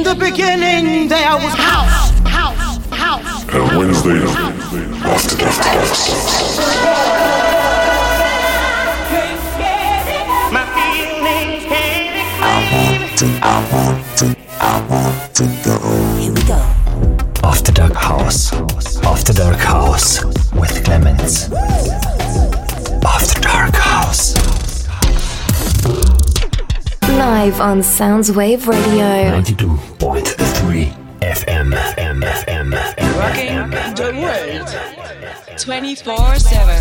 In the beginning there was house. And Wednesdays, after house. My feelings can't explain. I want to go. Here we go. After Dark House with Clemens. After Dark House. Live on Soundswave Radio. 92.3 FM. Rocking the world 24/7.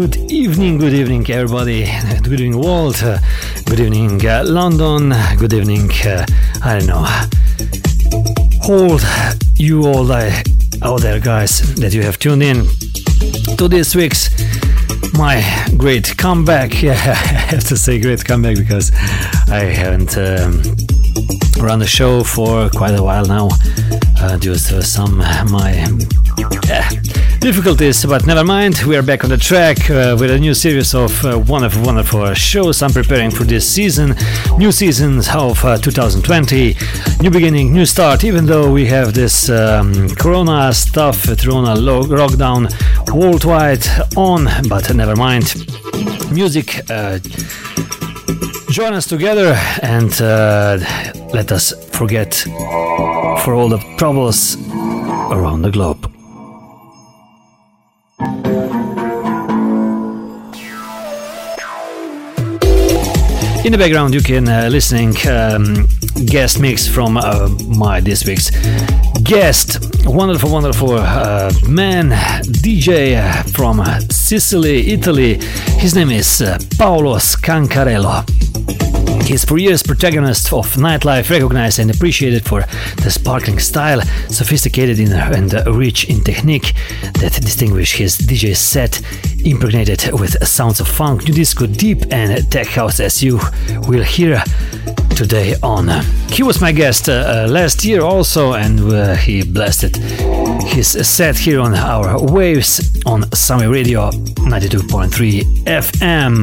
Good evening everybody, good evening world, good evening London, good evening, I don't know, all out there guys that you have tuned in to this week's my great comeback. Yeah, I have to say great comeback because I haven't run the show for quite a while now due to some my... difficulties, but never mind, we are back on the track with a new series of wonderful shows I'm preparing for this season, new season of 2020, new beginning, new start, even though we have this corona stuff, corona lockdown worldwide on, but never mind, music join us together and let us forget for all the troubles around the globe. In the background you can listening guest mix from my this week's guest, wonderful man, DJ from Sicily, Italy. His name is Paolo Scancarello. He's for years protagonist of nightlife, recognized and appreciated for the sparkling style, sophisticated and rich in technique that distinguish his DJ set, impregnated with sounds of funk, new disco, deep and tech house, as you will hear today on. He was my guest last year also, and he blasted his set here on our waves on Summer Radio 92.3 FM.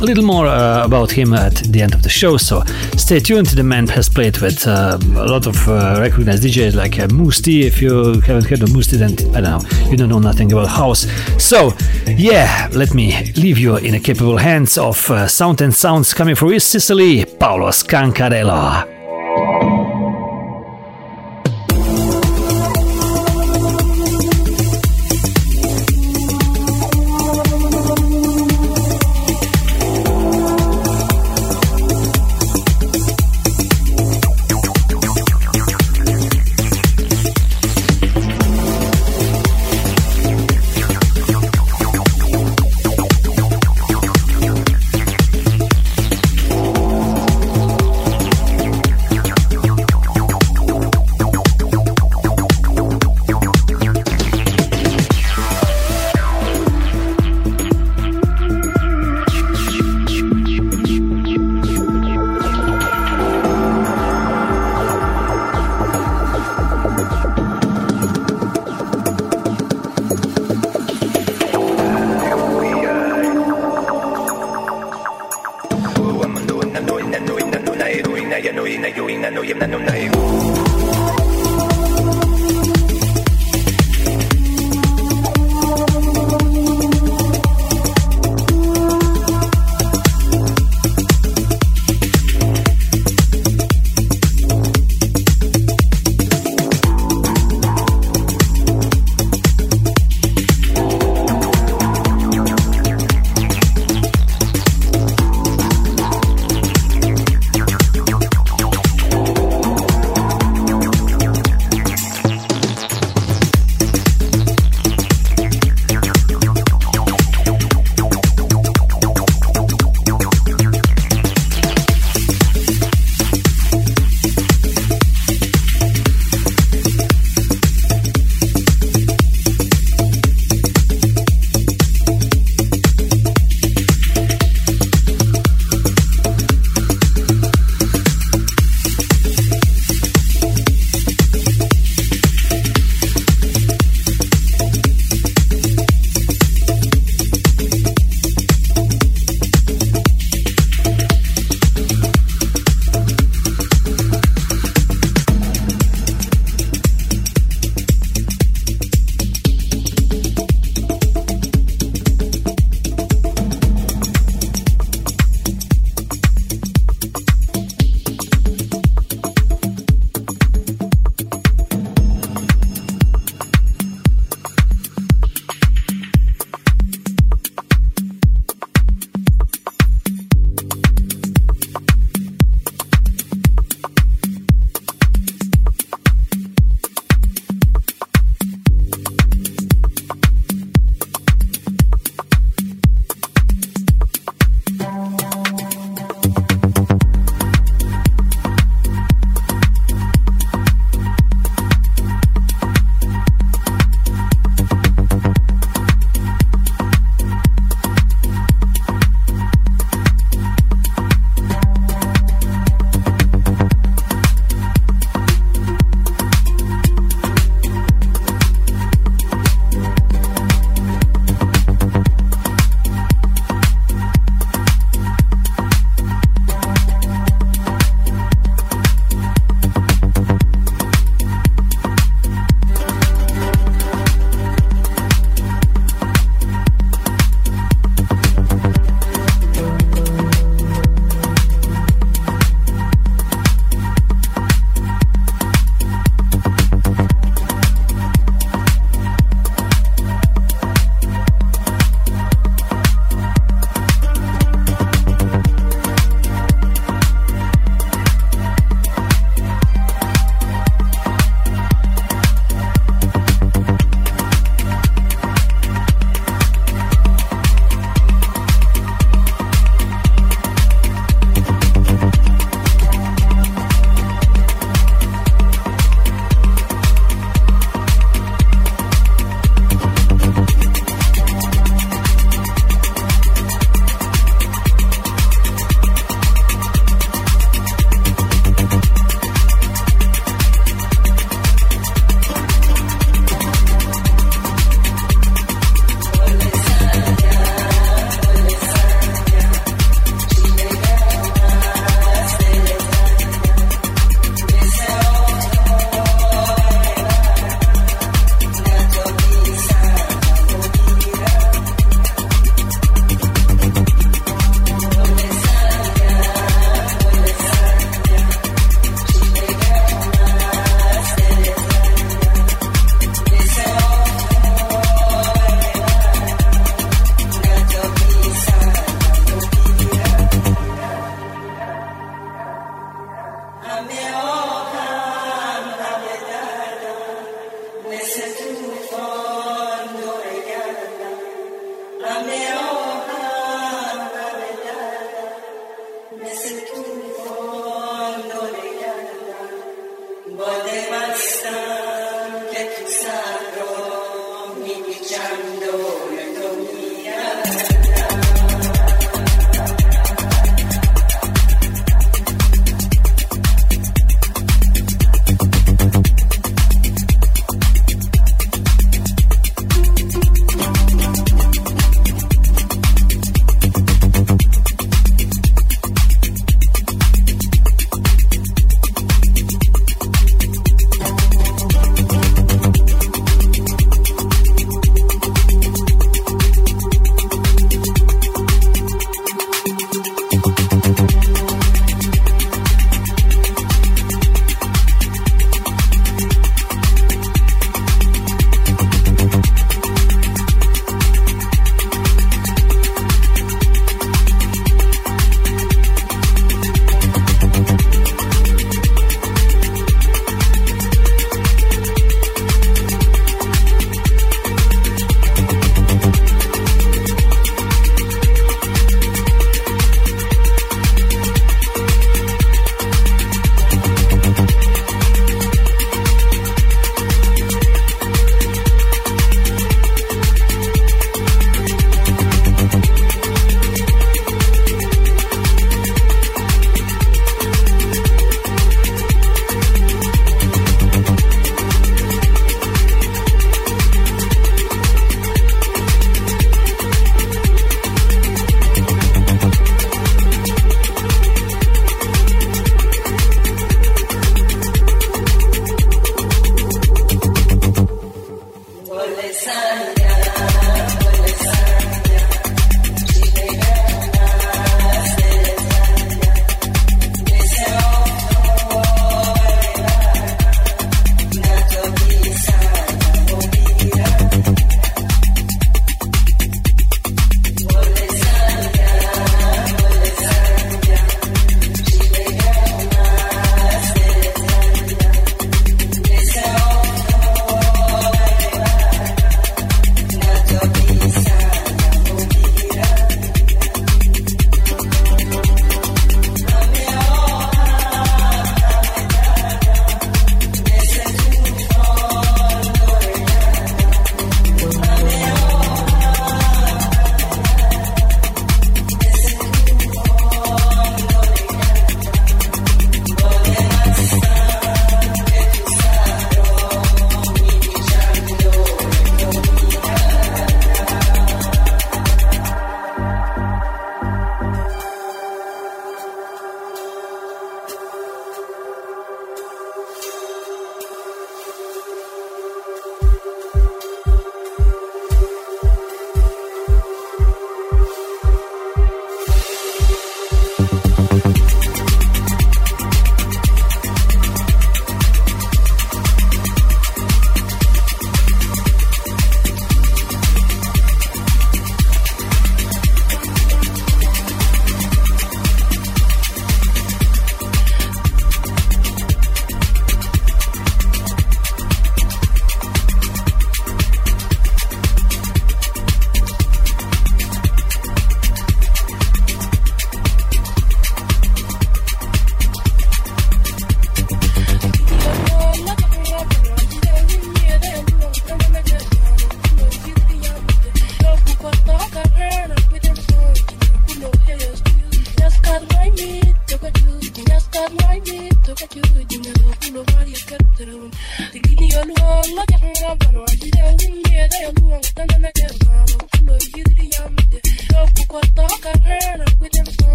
A little more about him at the end of the show, so stay tuned. The man has played with a lot of recognized DJs like Moosty. If you haven't heard of Moosty, then I don't know, you don't know nothing about house. So yeah, let me leave you in the capable hands of Sound and Sounds coming from East Sicily, Paolo Scancarello.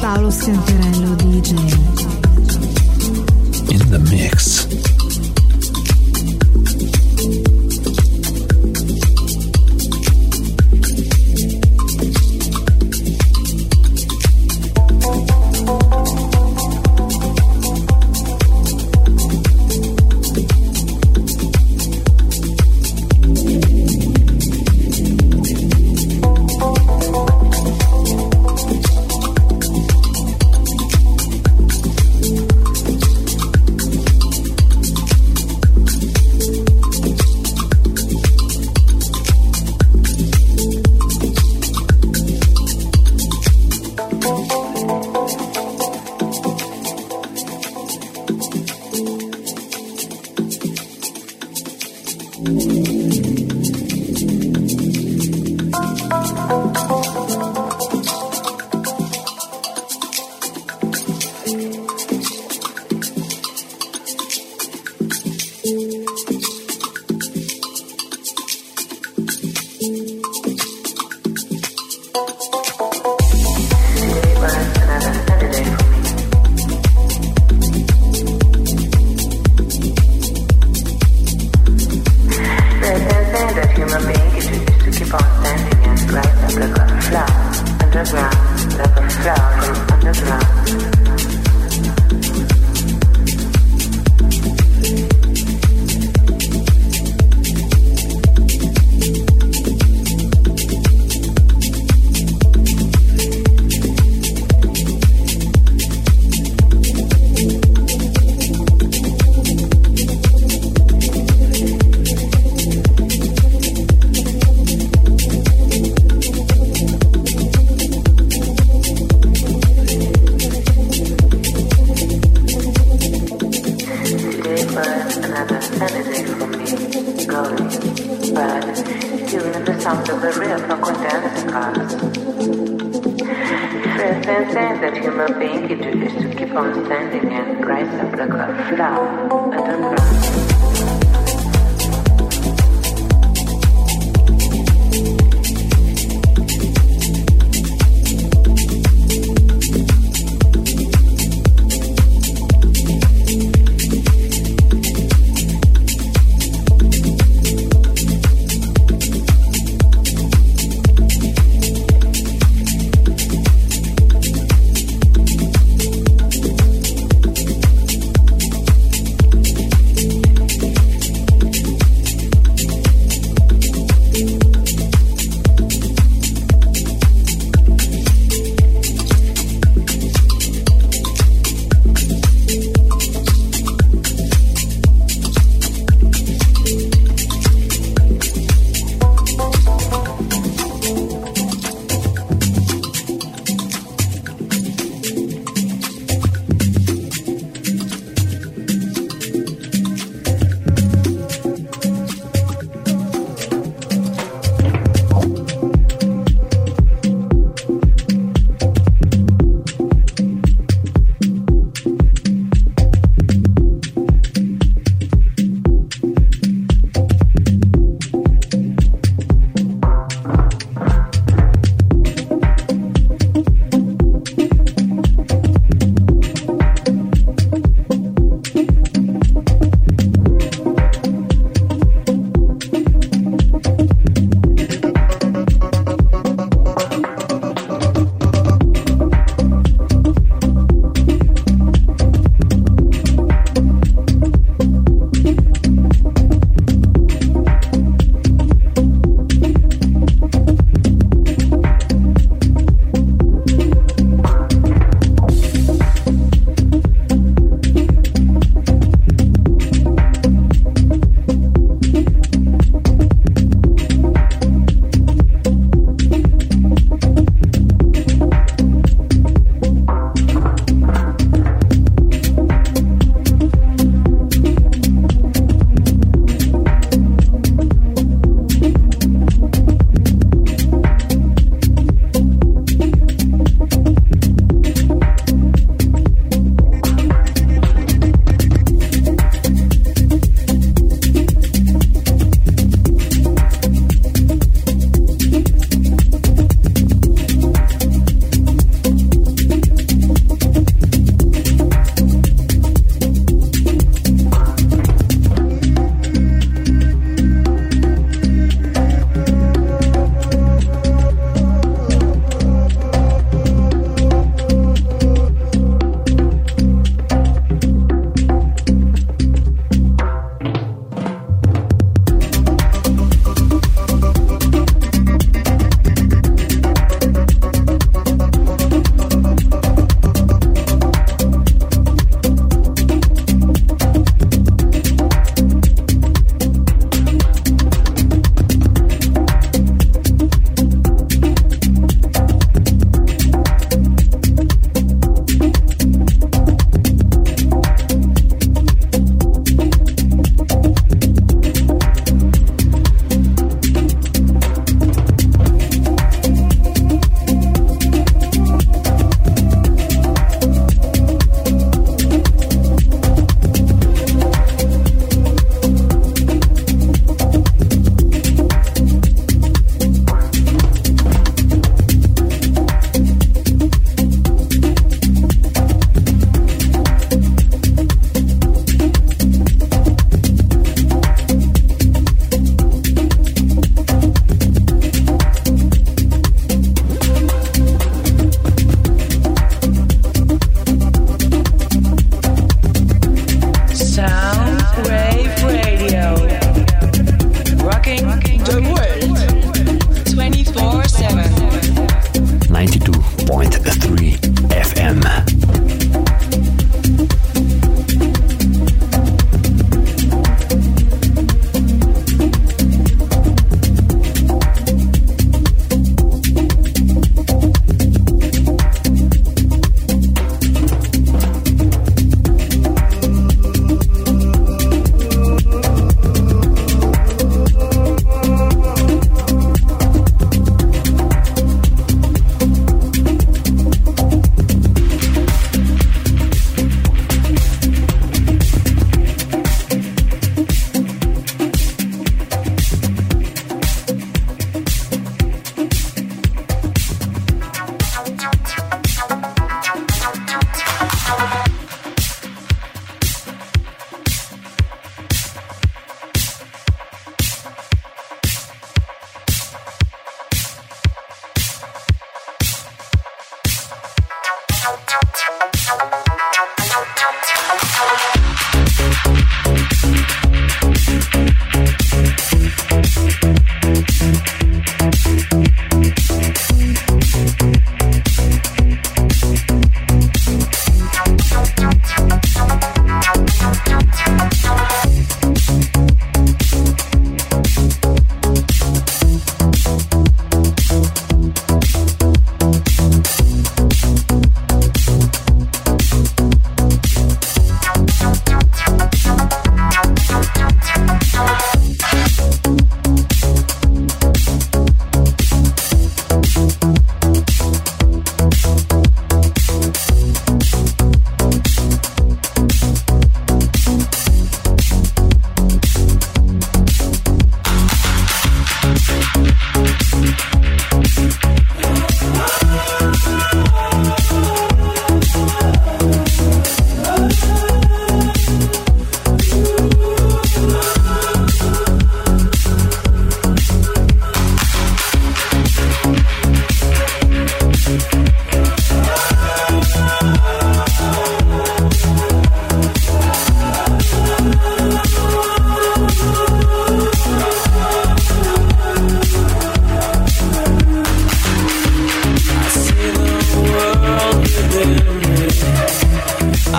Paolo Scancarello DJ in the mix.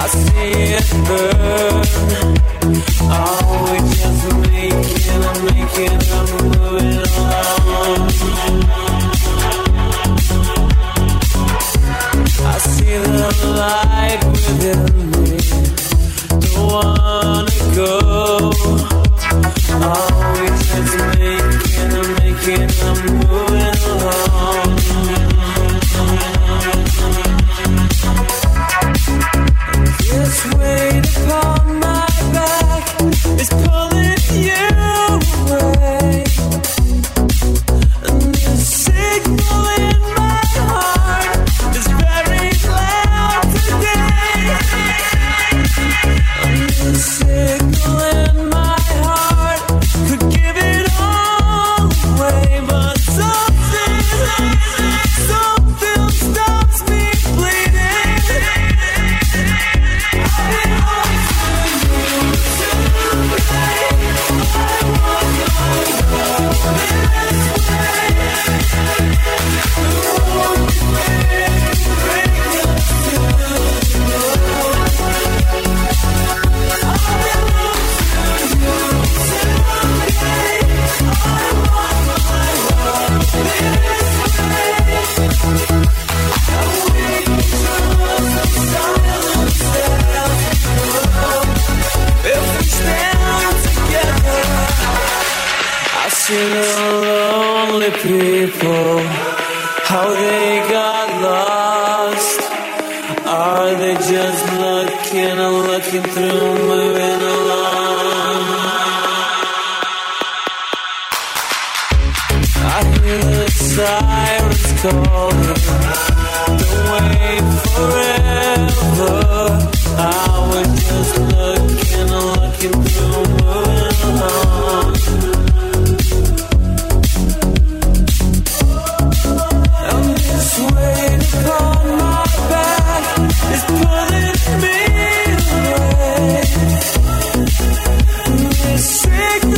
I see it burn. Oh, we just make it, I'm moving on. I see the light within me, don't wanna go. Oh, we just make it, I'm moving along. This weight upon my back is pulling you away, and the signal in my heart is very loud today. And the signal in my heart could give it all away, but something stops me bleeding. See the lonely people, how they got lost. Are they just looking through, moving along? I hear the sirens calling, don't wait forever. I was just looking through, moving along. On my back is pulling me away, and the signal in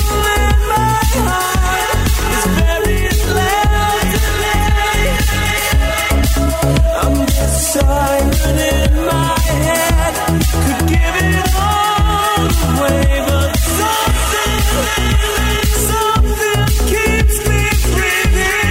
my heart is very loud today. I'm the siren in my head could give it all away, but something keeps me breathing.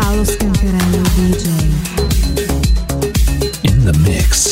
Paolo Scancarello DJ in the mix.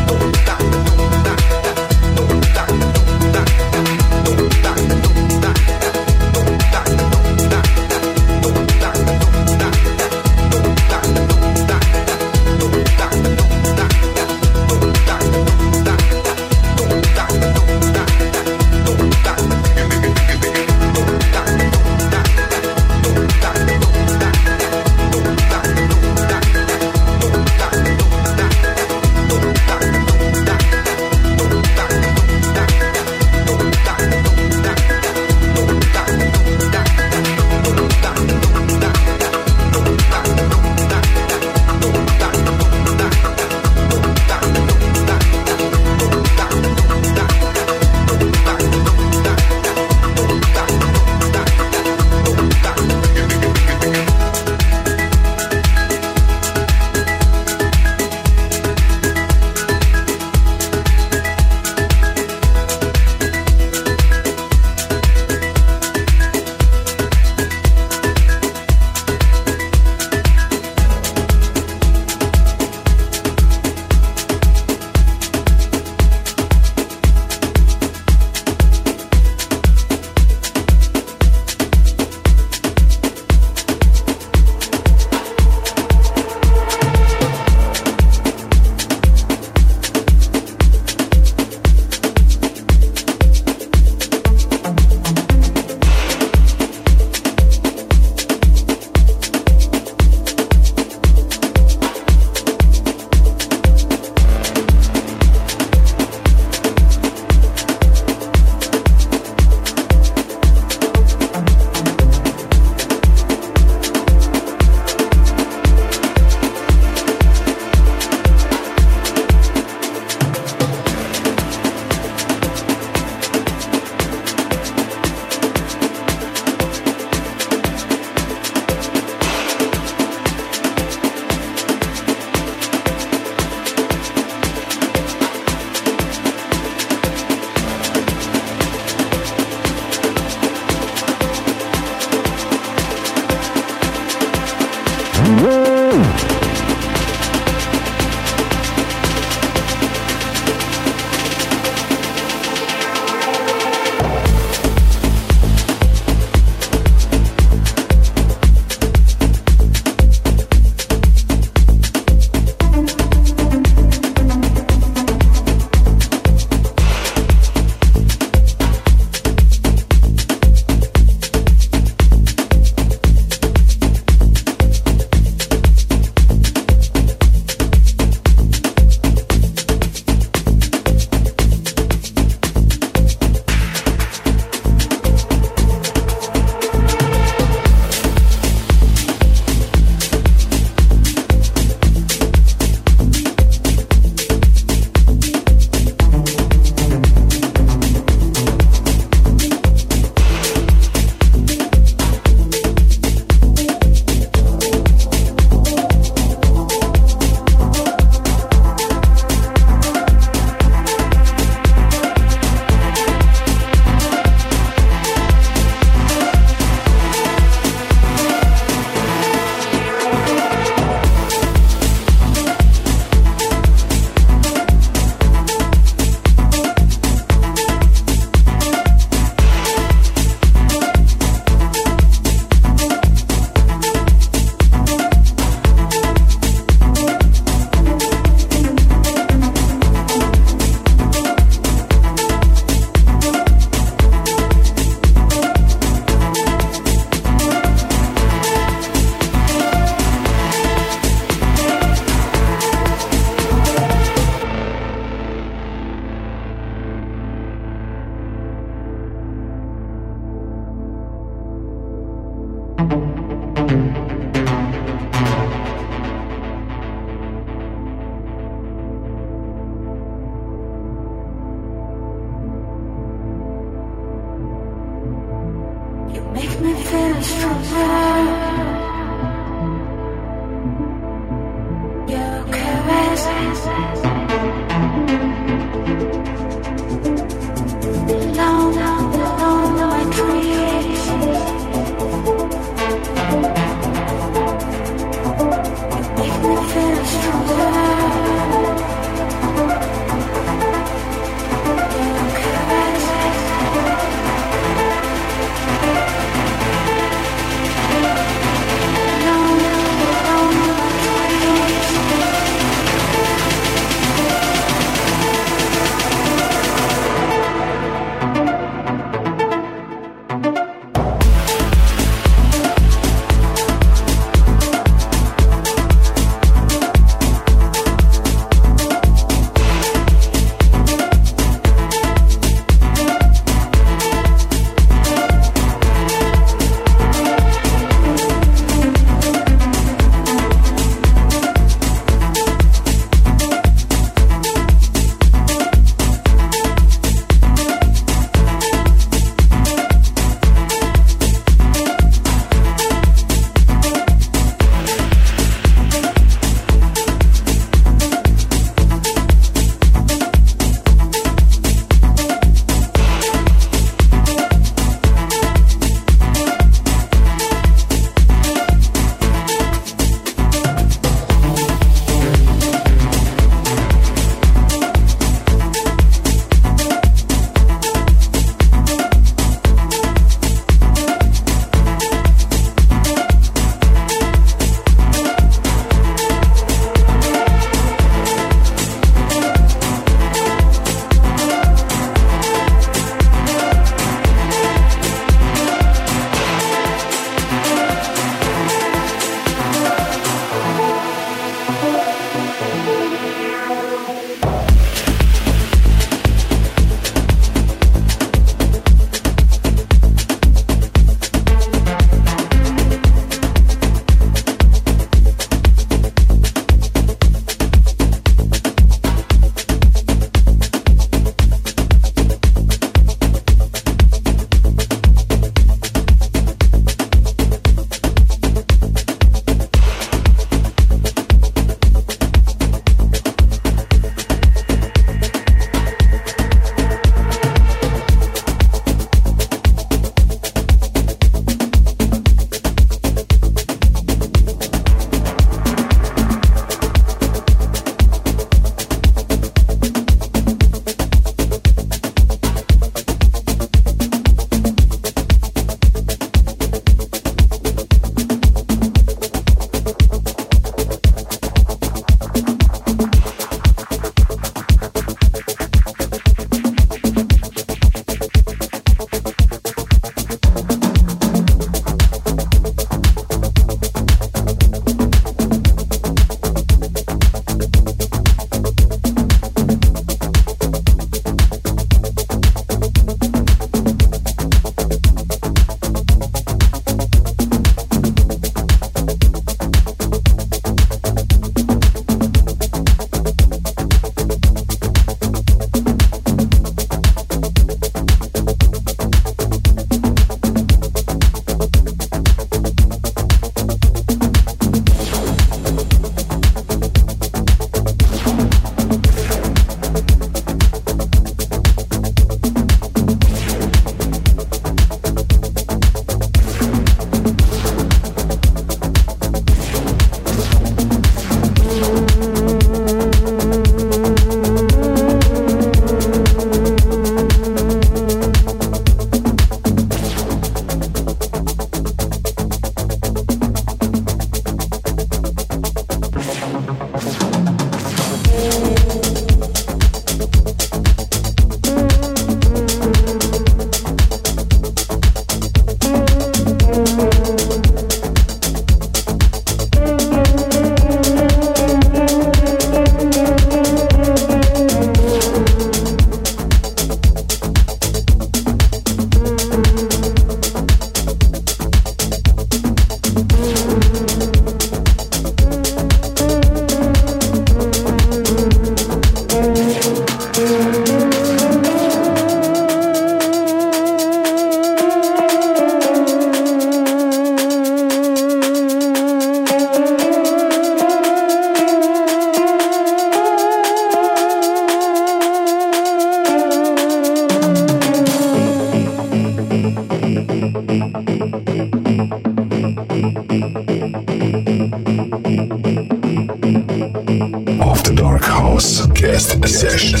After Dark House guest session.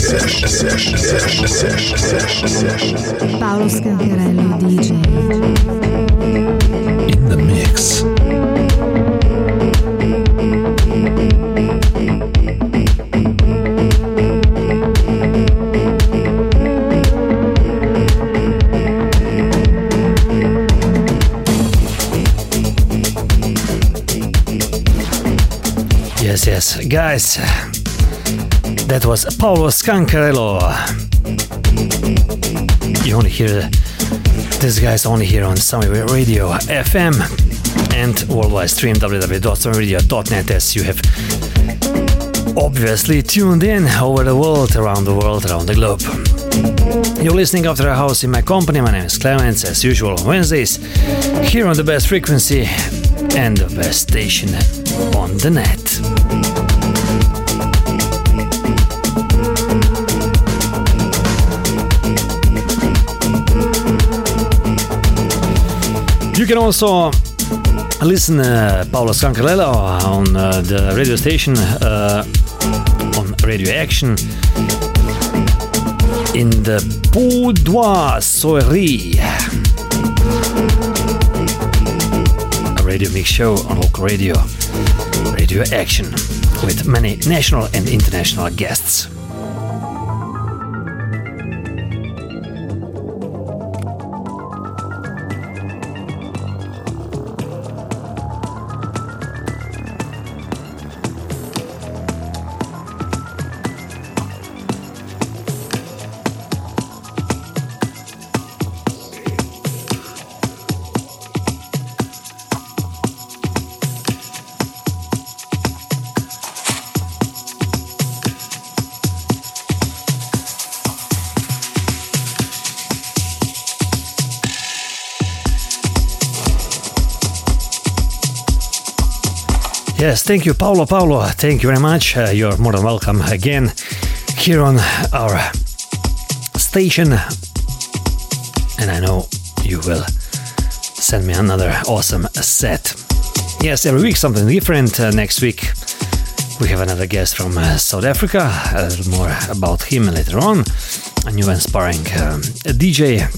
Paolo Scancarello DJ in the mix. Yes, guys, that was Paolo Scancarello. You only hear these guys only here on Summer Radio FM and worldwide stream www.summerradio.net, as you have obviously tuned in over the world, around the globe. You're listening After a House in my company. My name is Clemens, as usual on Wednesdays, here on the best frequency and the best station on the net. You can also listen Paolo Scancarello on the radio station, on Radio Action, in the Boudoirie radio mix show on local radio, Radio Action, with many national and international guests. Yes, thank you, Paolo. Thank you very much. You're more than welcome again here on our station. And I know you will send me another awesome set. Yes, every week something different. Next week we have another guest from South Africa. A little more about him later on. A new inspiring DJ.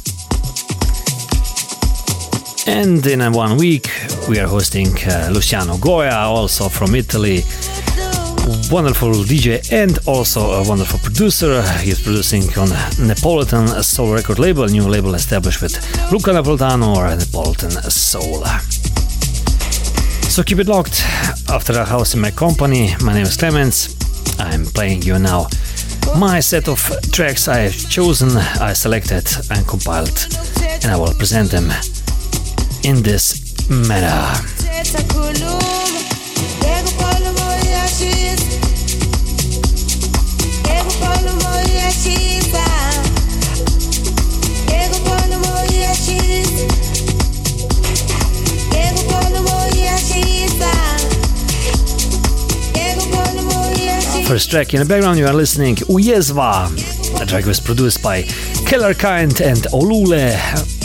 And in 1 week, we are hosting Luciano Goya, also from Italy, wonderful DJ and also a wonderful producer. He's producing on Neapolitan Soul record label, new label established with Luca Napolitano or Neapolitan Soul. So keep it locked. After a House in my company, my name is Clemens. I'm playing you now my set of tracks I have chosen, I selected and compiled, and I will present them in this Meta. First track in the background, you are listening Uyezva. The track was produced by Keller Kind and Olule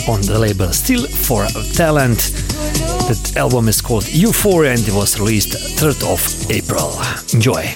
on the label Still for Talent. That album is called Euphoria and it was released 3rd of April. Enjoy!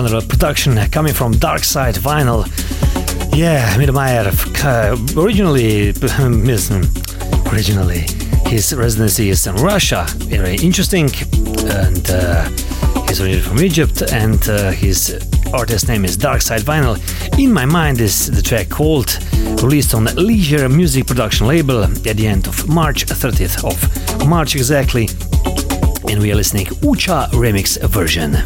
wonderful production coming from Dark Side Vinyl. Yeah, Midmeyer originally his residency is in Russia, very interesting, and he's originally from Egypt, and his artist name is Dark Side Vinyl. In My Mind is the track called, released on Leisure Music Production label at the end of March, 30th of March exactly, and we are listening Ucha remix version.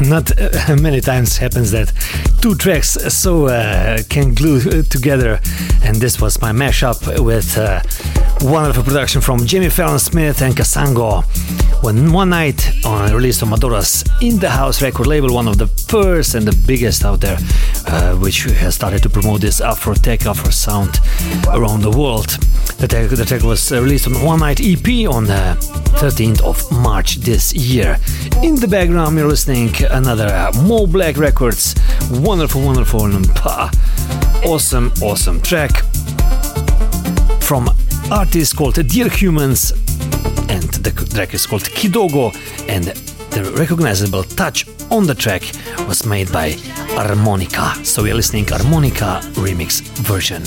not many times happens that two tracks so can glue together, and this was my mashup with wonderful production from Jimmy Fallon Smith and Kasango. When one night on release on Madora's In The House record label, one of the first and the biggest out there, which has started to promote this Afro tech, Afro sound around the world. The track was released on One Night EP on the 13th of March this year. In the background, you're listening another Mo Black Records. Wonderful and awesome track from artists called Dear Humans, and the track is called Kidogo, and the recognizable touch on the track was made by Armonica. So we're listening Armonica remix version.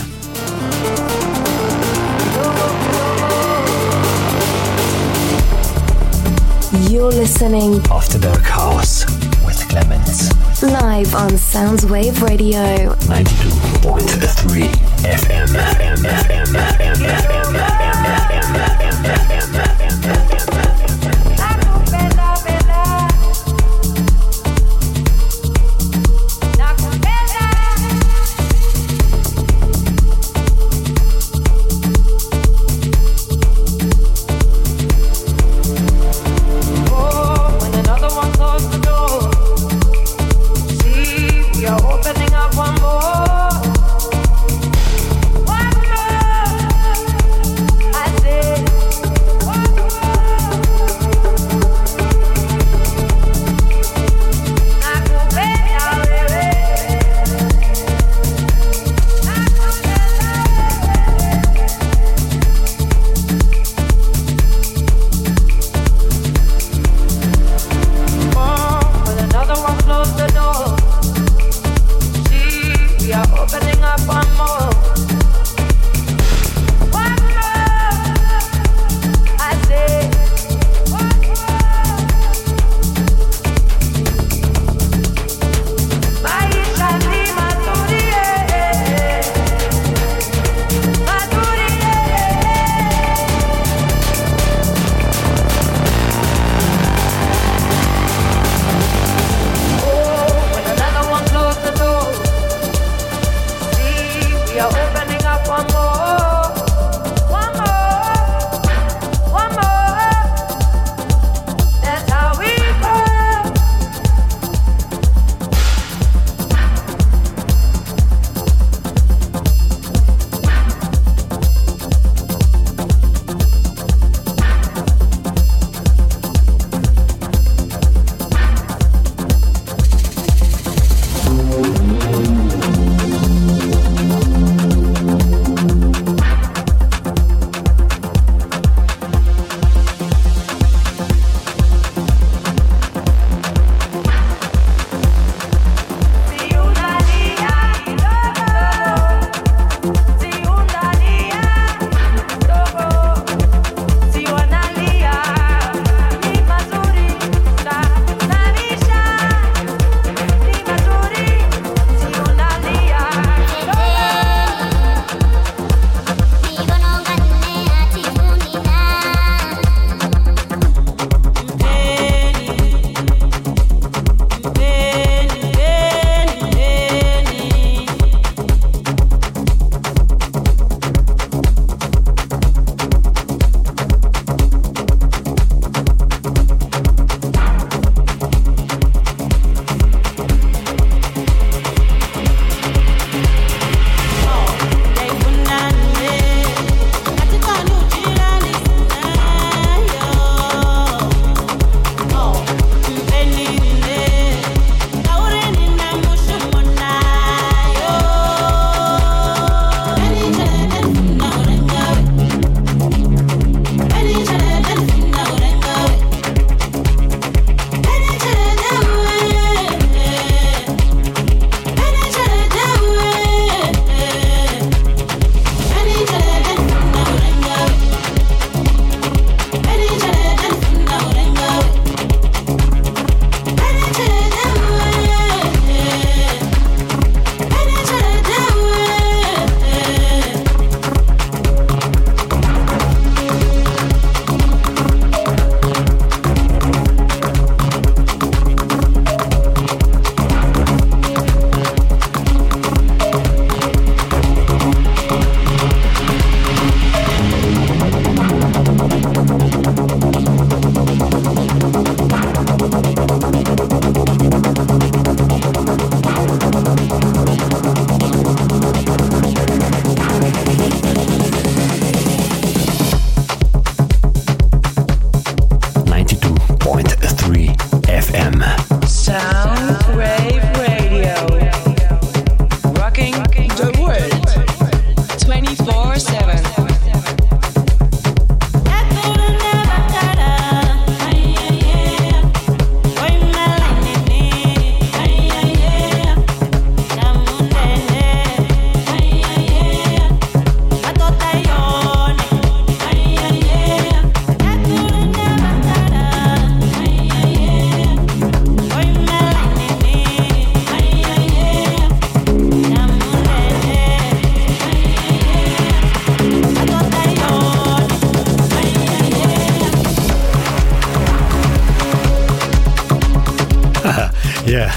You're listening After Dark House with Clemens, live on Soundswave Radio 92.3 FM.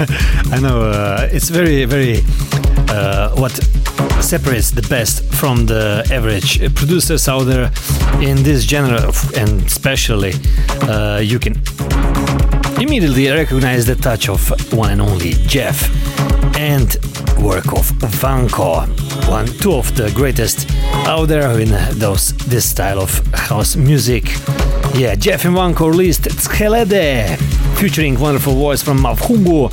I know it's very, very what separates the best from the average producers out there in this genre, and especially you can immediately recognize the touch of one and only Jeff and work of Vanko, two of the greatest out there in this style of house music. Yeah, Jeff and Vanko released Tskelede, featuring wonderful voice from Mavhungo,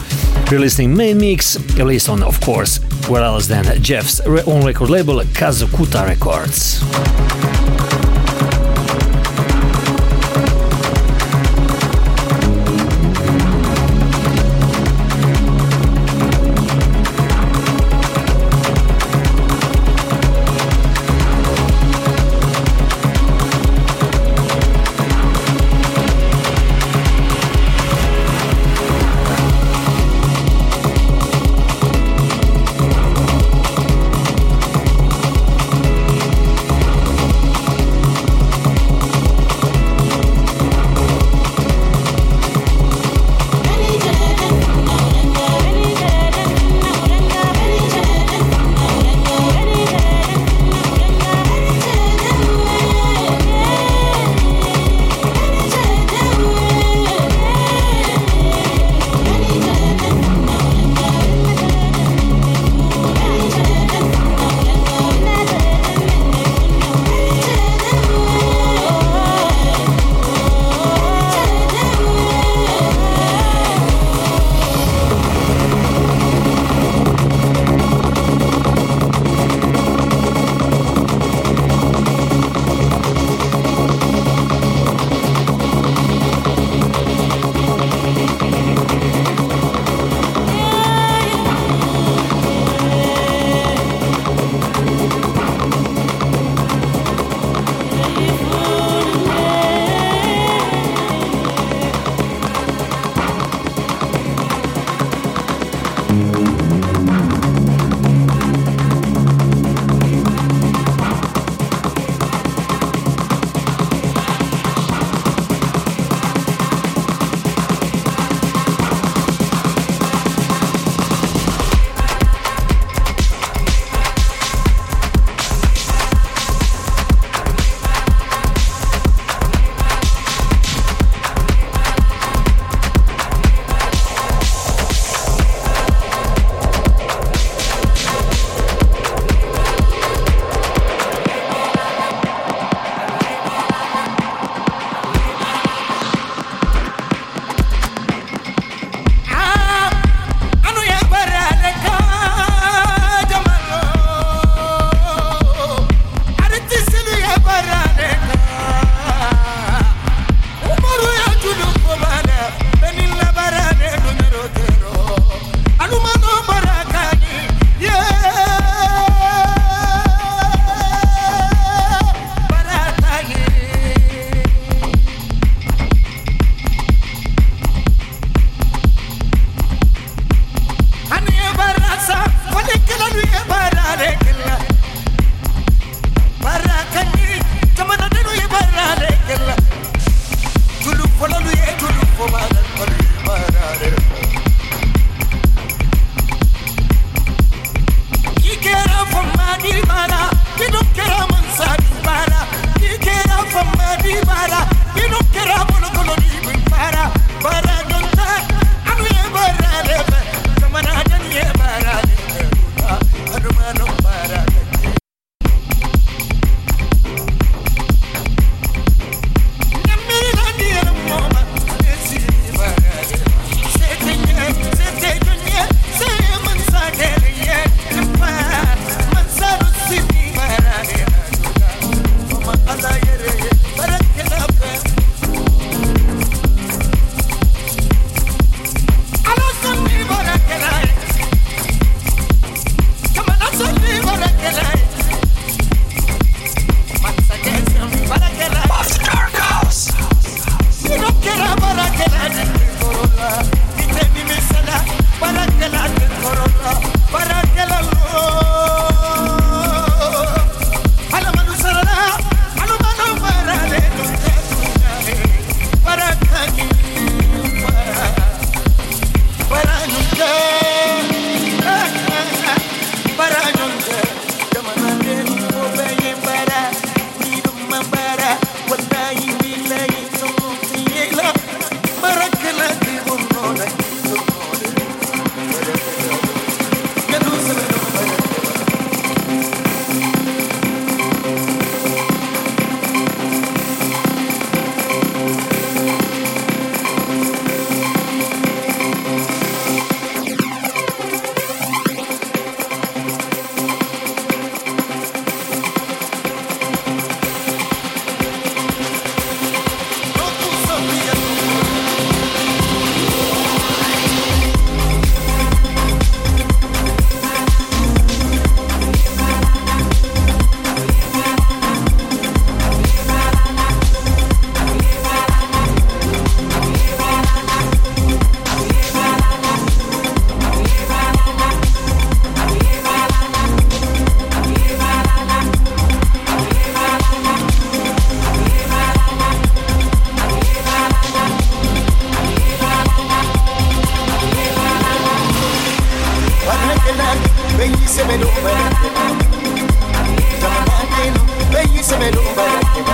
releasing main mix, released on, of course, where else than Jeff's own record label, Kazukuta Records.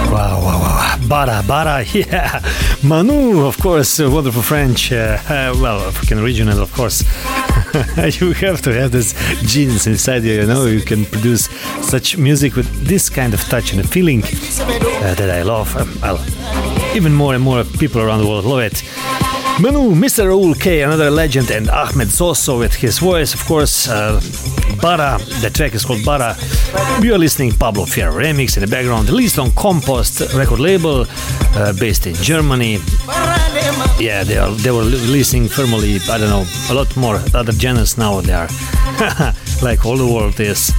Wow. Bara, yeah. Manu, of course, wonderful French, African regional, of course. You have to have this genius inside you, you know, you can produce such music with this kind of touch and feeling that I love. Even more and more people around the world love it. Manu, Mr. Raoul K., another legend, and Ahmed Zouzou with his voice, of course. Bara, the track is called Bara. We are listening Pablo Fiera remix in the background, released on Compost record label, based in Germany. Yeah, they were releasing firmly, I don't know, a lot more other genres now they are. Like all the world is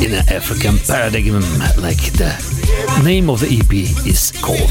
in an African paradigm, like the name of the EP is called.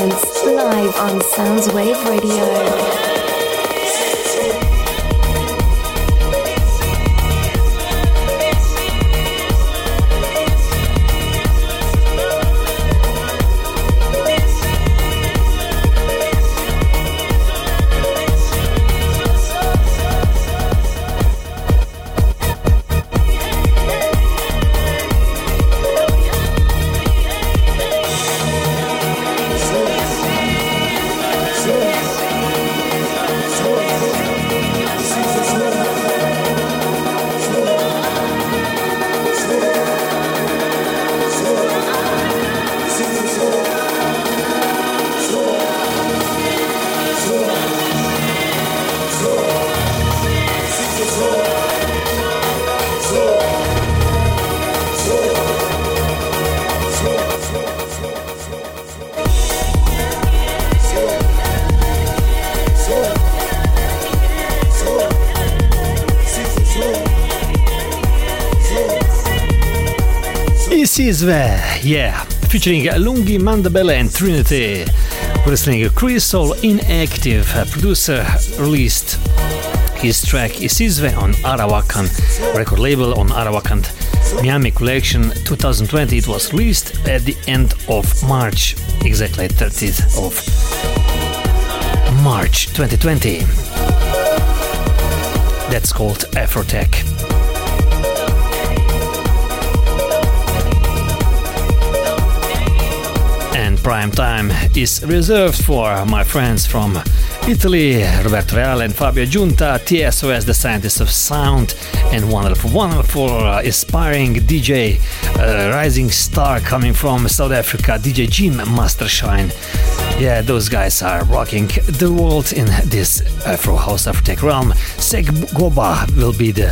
Humans, live on Soundswave Radio. Yeah, featuring Lungi, Mandabella and Trinity, listening to Crystal Inactive. Producer released his track Isizwe on Arawakan record label, on Arawakan Miami Collection 2020. It was released at the end of March, exactly 30th of March 2020. That's called Afrotech. Prime time is reserved for my friends from Italy, Roberto Reale and Fabio Giunta, TSOS, the scientists of sound, and wonderful aspiring DJ, rising star coming from South Africa, DJ Jim Mastershine. Yeah, those guys are rocking the world in this Afro House Afrotech realm. Seggoba will be the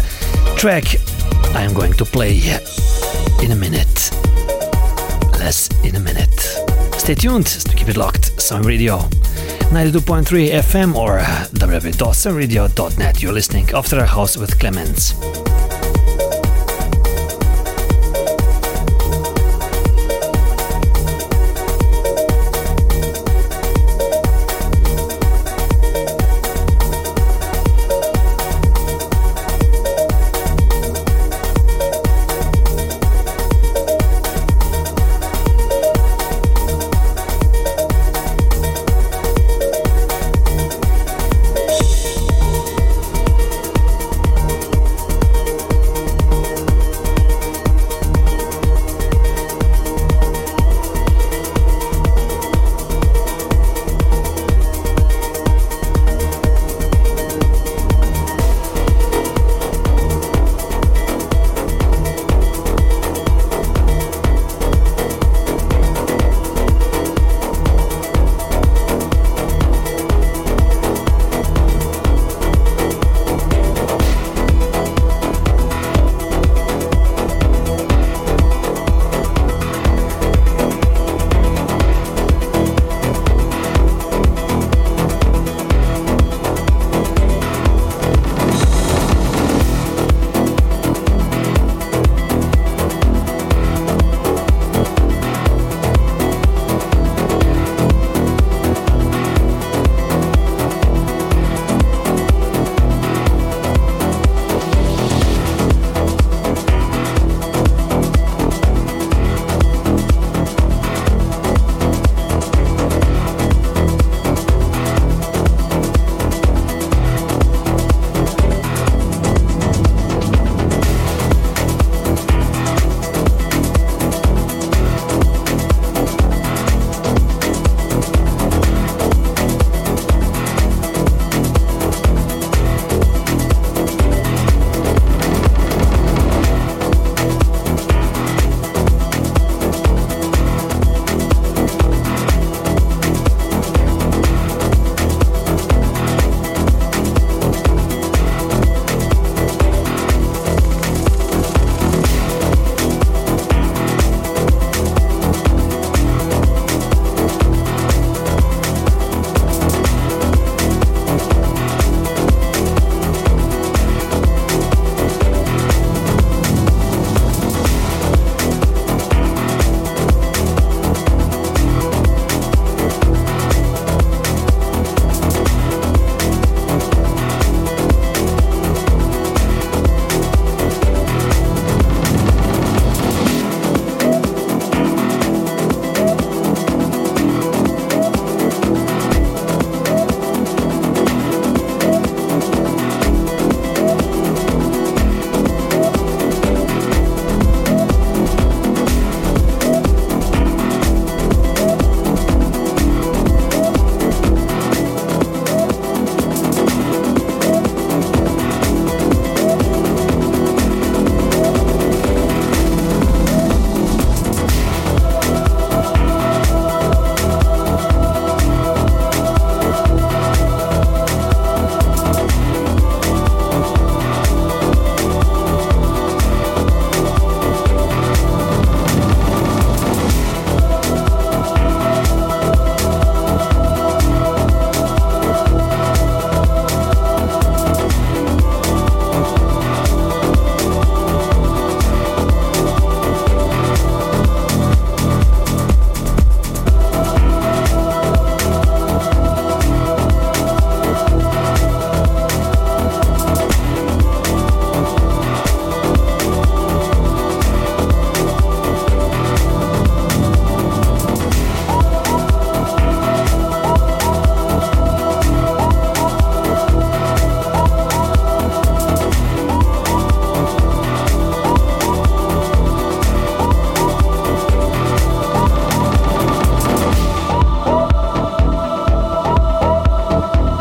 track I'm going to play in a minute. Less in a minute. Stay tuned to keep it locked. Sound Radio 92.3 FM or www.soundradio.net. You're listening After House with Clemens.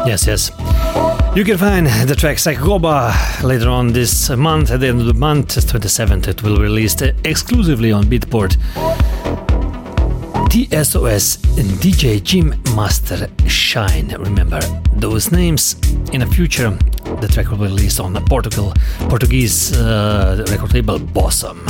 Yes. You can find the tracks like Goba later on this month. At the end of the month, 27th, it will be released exclusively on Beatport. TSOS and DJ Jim Master Shine. Remember those names. In the future, the track will be released on the Portuguese record label Bosom.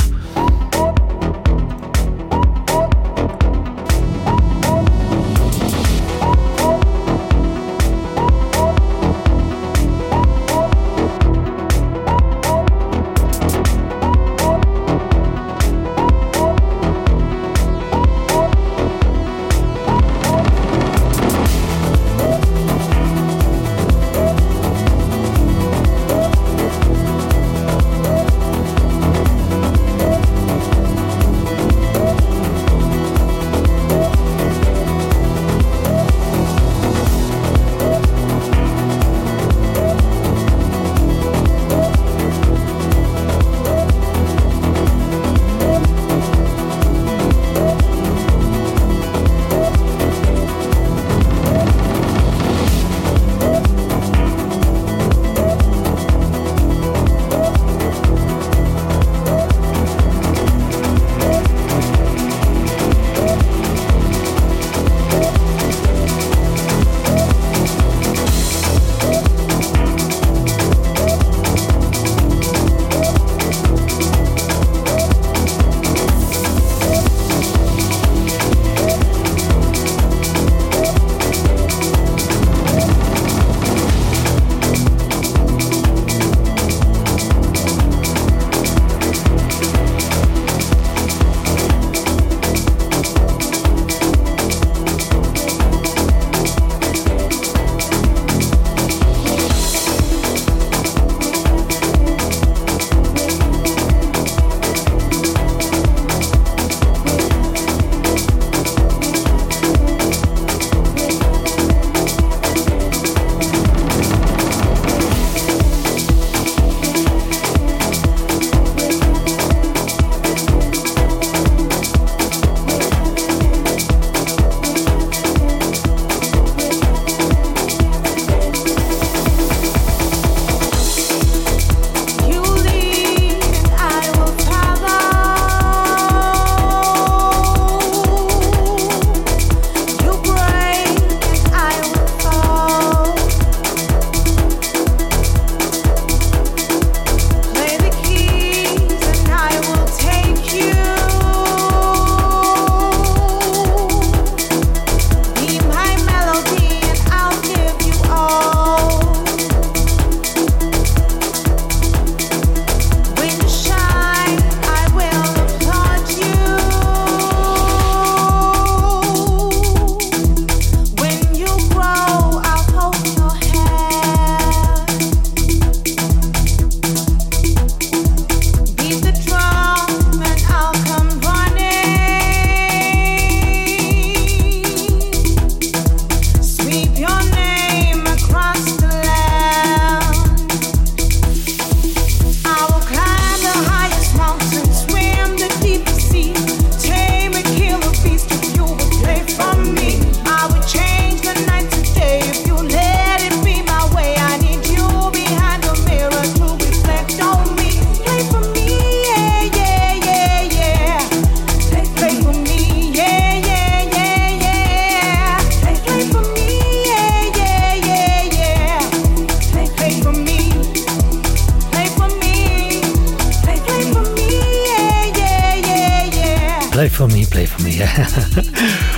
Play for me.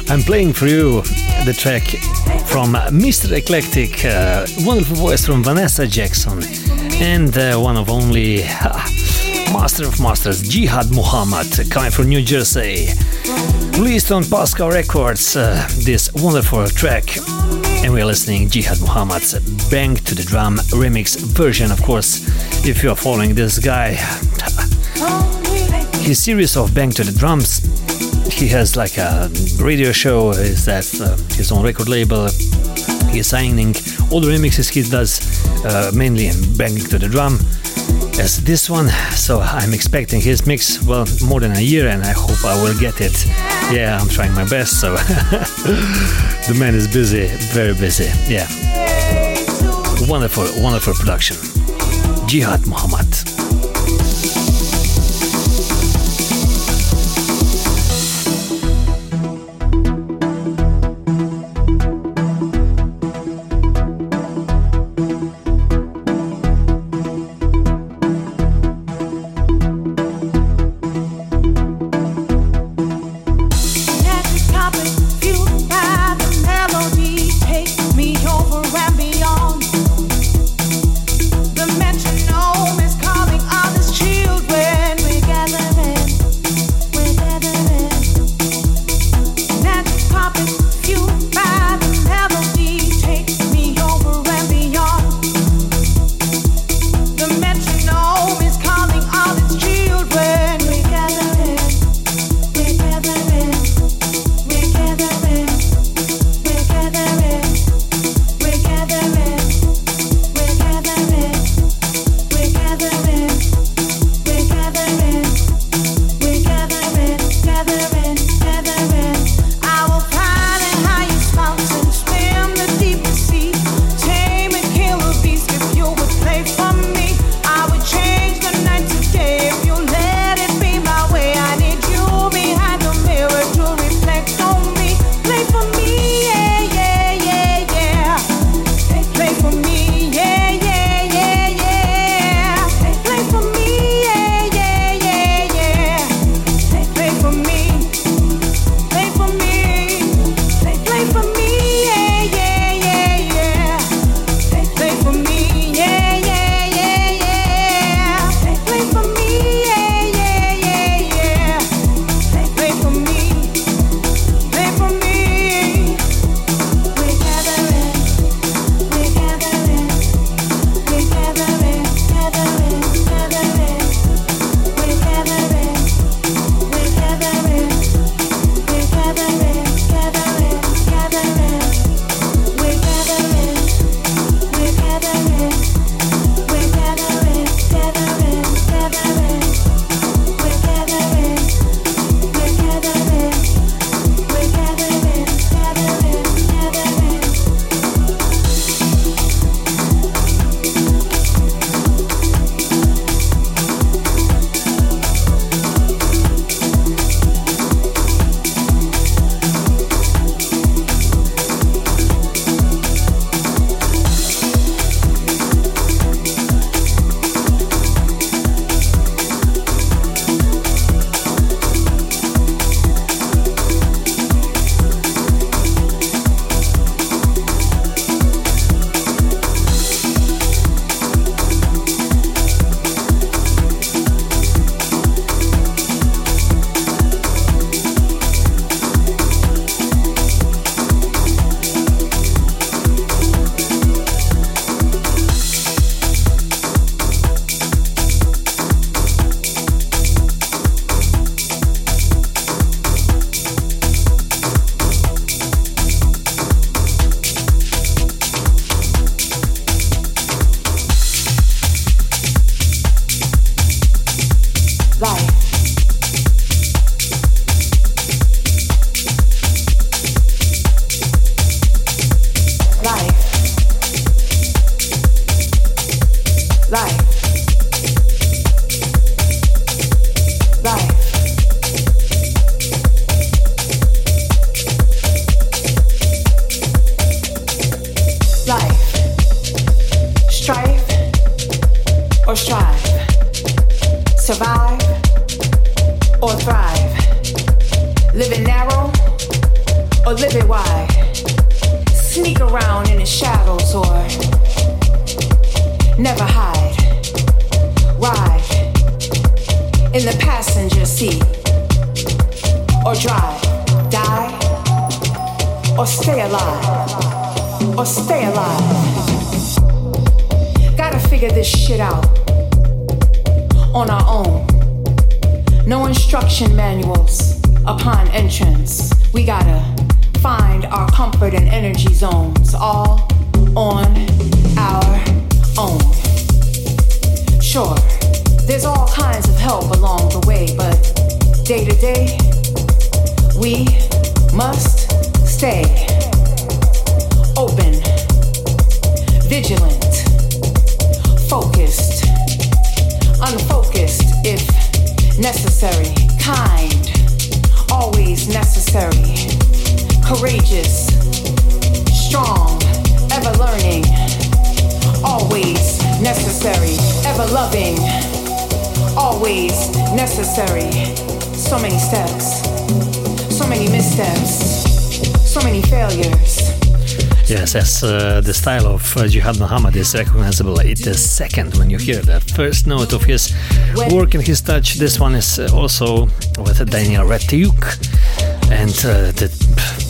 I'm playing for you the track from Mr. Eclectic, wonderful voice from Vanessa Jackson, and one of only master of masters, Jihad Muhammad, coming from New Jersey. Released on Pascal Records, this wonderful track, and we're listening Jihad Muhammad's Bang to the Drum remix version. Of course, if you are following this guy, his series of Bang to the Drums, he has like a radio show, is that his own record label, he's signing all the remixes he does, mainly in Bang to the Drum, as this one. So I'm expecting his mix, well, more than a year, and I hope I will get it. Yeah, I'm trying my best, so the man is busy, very busy. Yeah. Wonderful, wonderful production. Jihad Muhammad. Vigilant. necessary, kind, always necessary, courageous, strong, ever learning, always necessary, ever loving, always necessary. So many steps, so many missteps, so many failures. Yes, as the style of Jihad Muhammad is recognizable in the second when you hear the first note of his work and his touch. This one is also with Daniel Retiuk, and the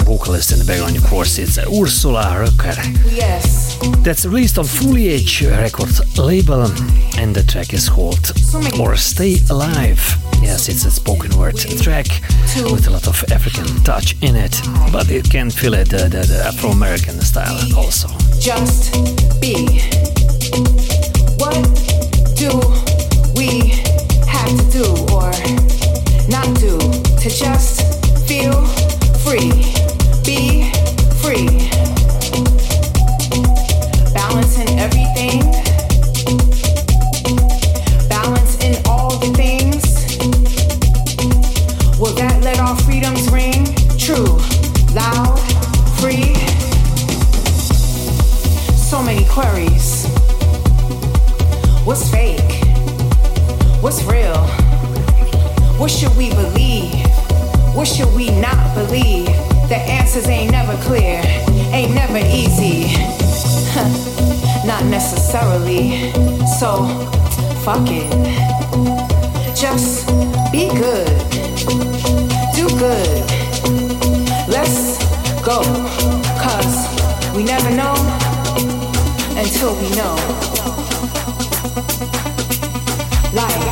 vocalist in the background, of course, is Ursula Röcker. Yes. That's released on Foliage Records label, and the track is called Or Stay Alive. Yes, it's a spoken word track with a lot of African touch in it, but it can feel it, the Afro-American style also. Just be. What do we have to do or not do to just feel free? Be free. Balancing everything. Balancing all the things. Will that let our freedoms ring true, loud, free? So many queries. What's fake? What's real? What should we believe? What should we not believe? The answers ain't never clear, ain't never easy. Not necessarily. So, fuck it. Just be good. Do good. Let's go. 'Cause we never know until we know. Life.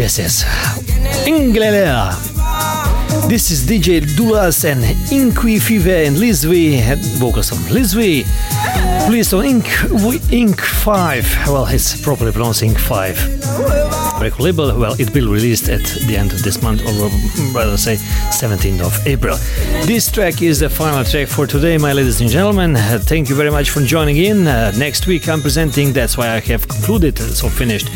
Yes, yes. Inglaterra. This is DJ Dulas and Ink Five and Lizwi, vocals from Lizwi. Released on Ink Five. Well, it's properly pronounced Ink Five. Record label. Well, it will be released at the end of this month, or rather say 17th of April. This track is the final track for today, my ladies and gentlemen. Thank you very much for joining in. Next week I'm presenting, that's why I have concluded, so finished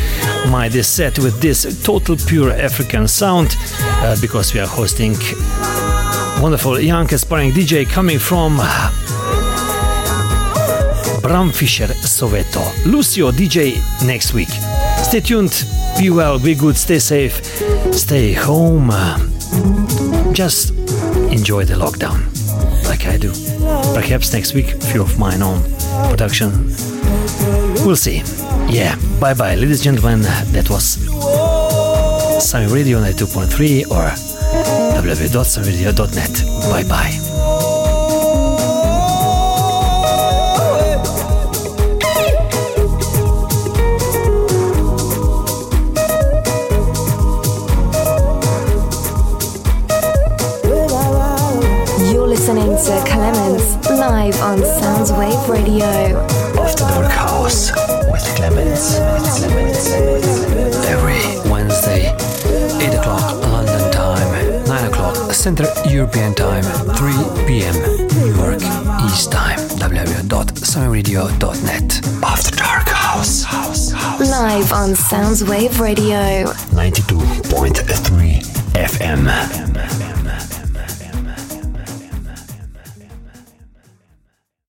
my this set with this total pure African sound, because we are hosting wonderful young aspiring DJ coming from Bram Fischer, Soweto. Lucio DJ next week. Stay tuned, be well, be good, stay safe, stay home. Just enjoy the lockdown, like I do. Perhaps next week, a few of mine on production. We'll see. Yeah, bye-bye, ladies and gentlemen. That was Sami Radio 92.3 or www.samiradio.net. Bye-bye. To Clemens live on Soundswave Radio. After Dark House with Clemens. Every Wednesday, 8 o'clock London time, 9 o'clock Central European time, 3 p.m. New York East time. www.soundradio.net. After Dark House. Live on Soundswave Radio. 92.3 FM.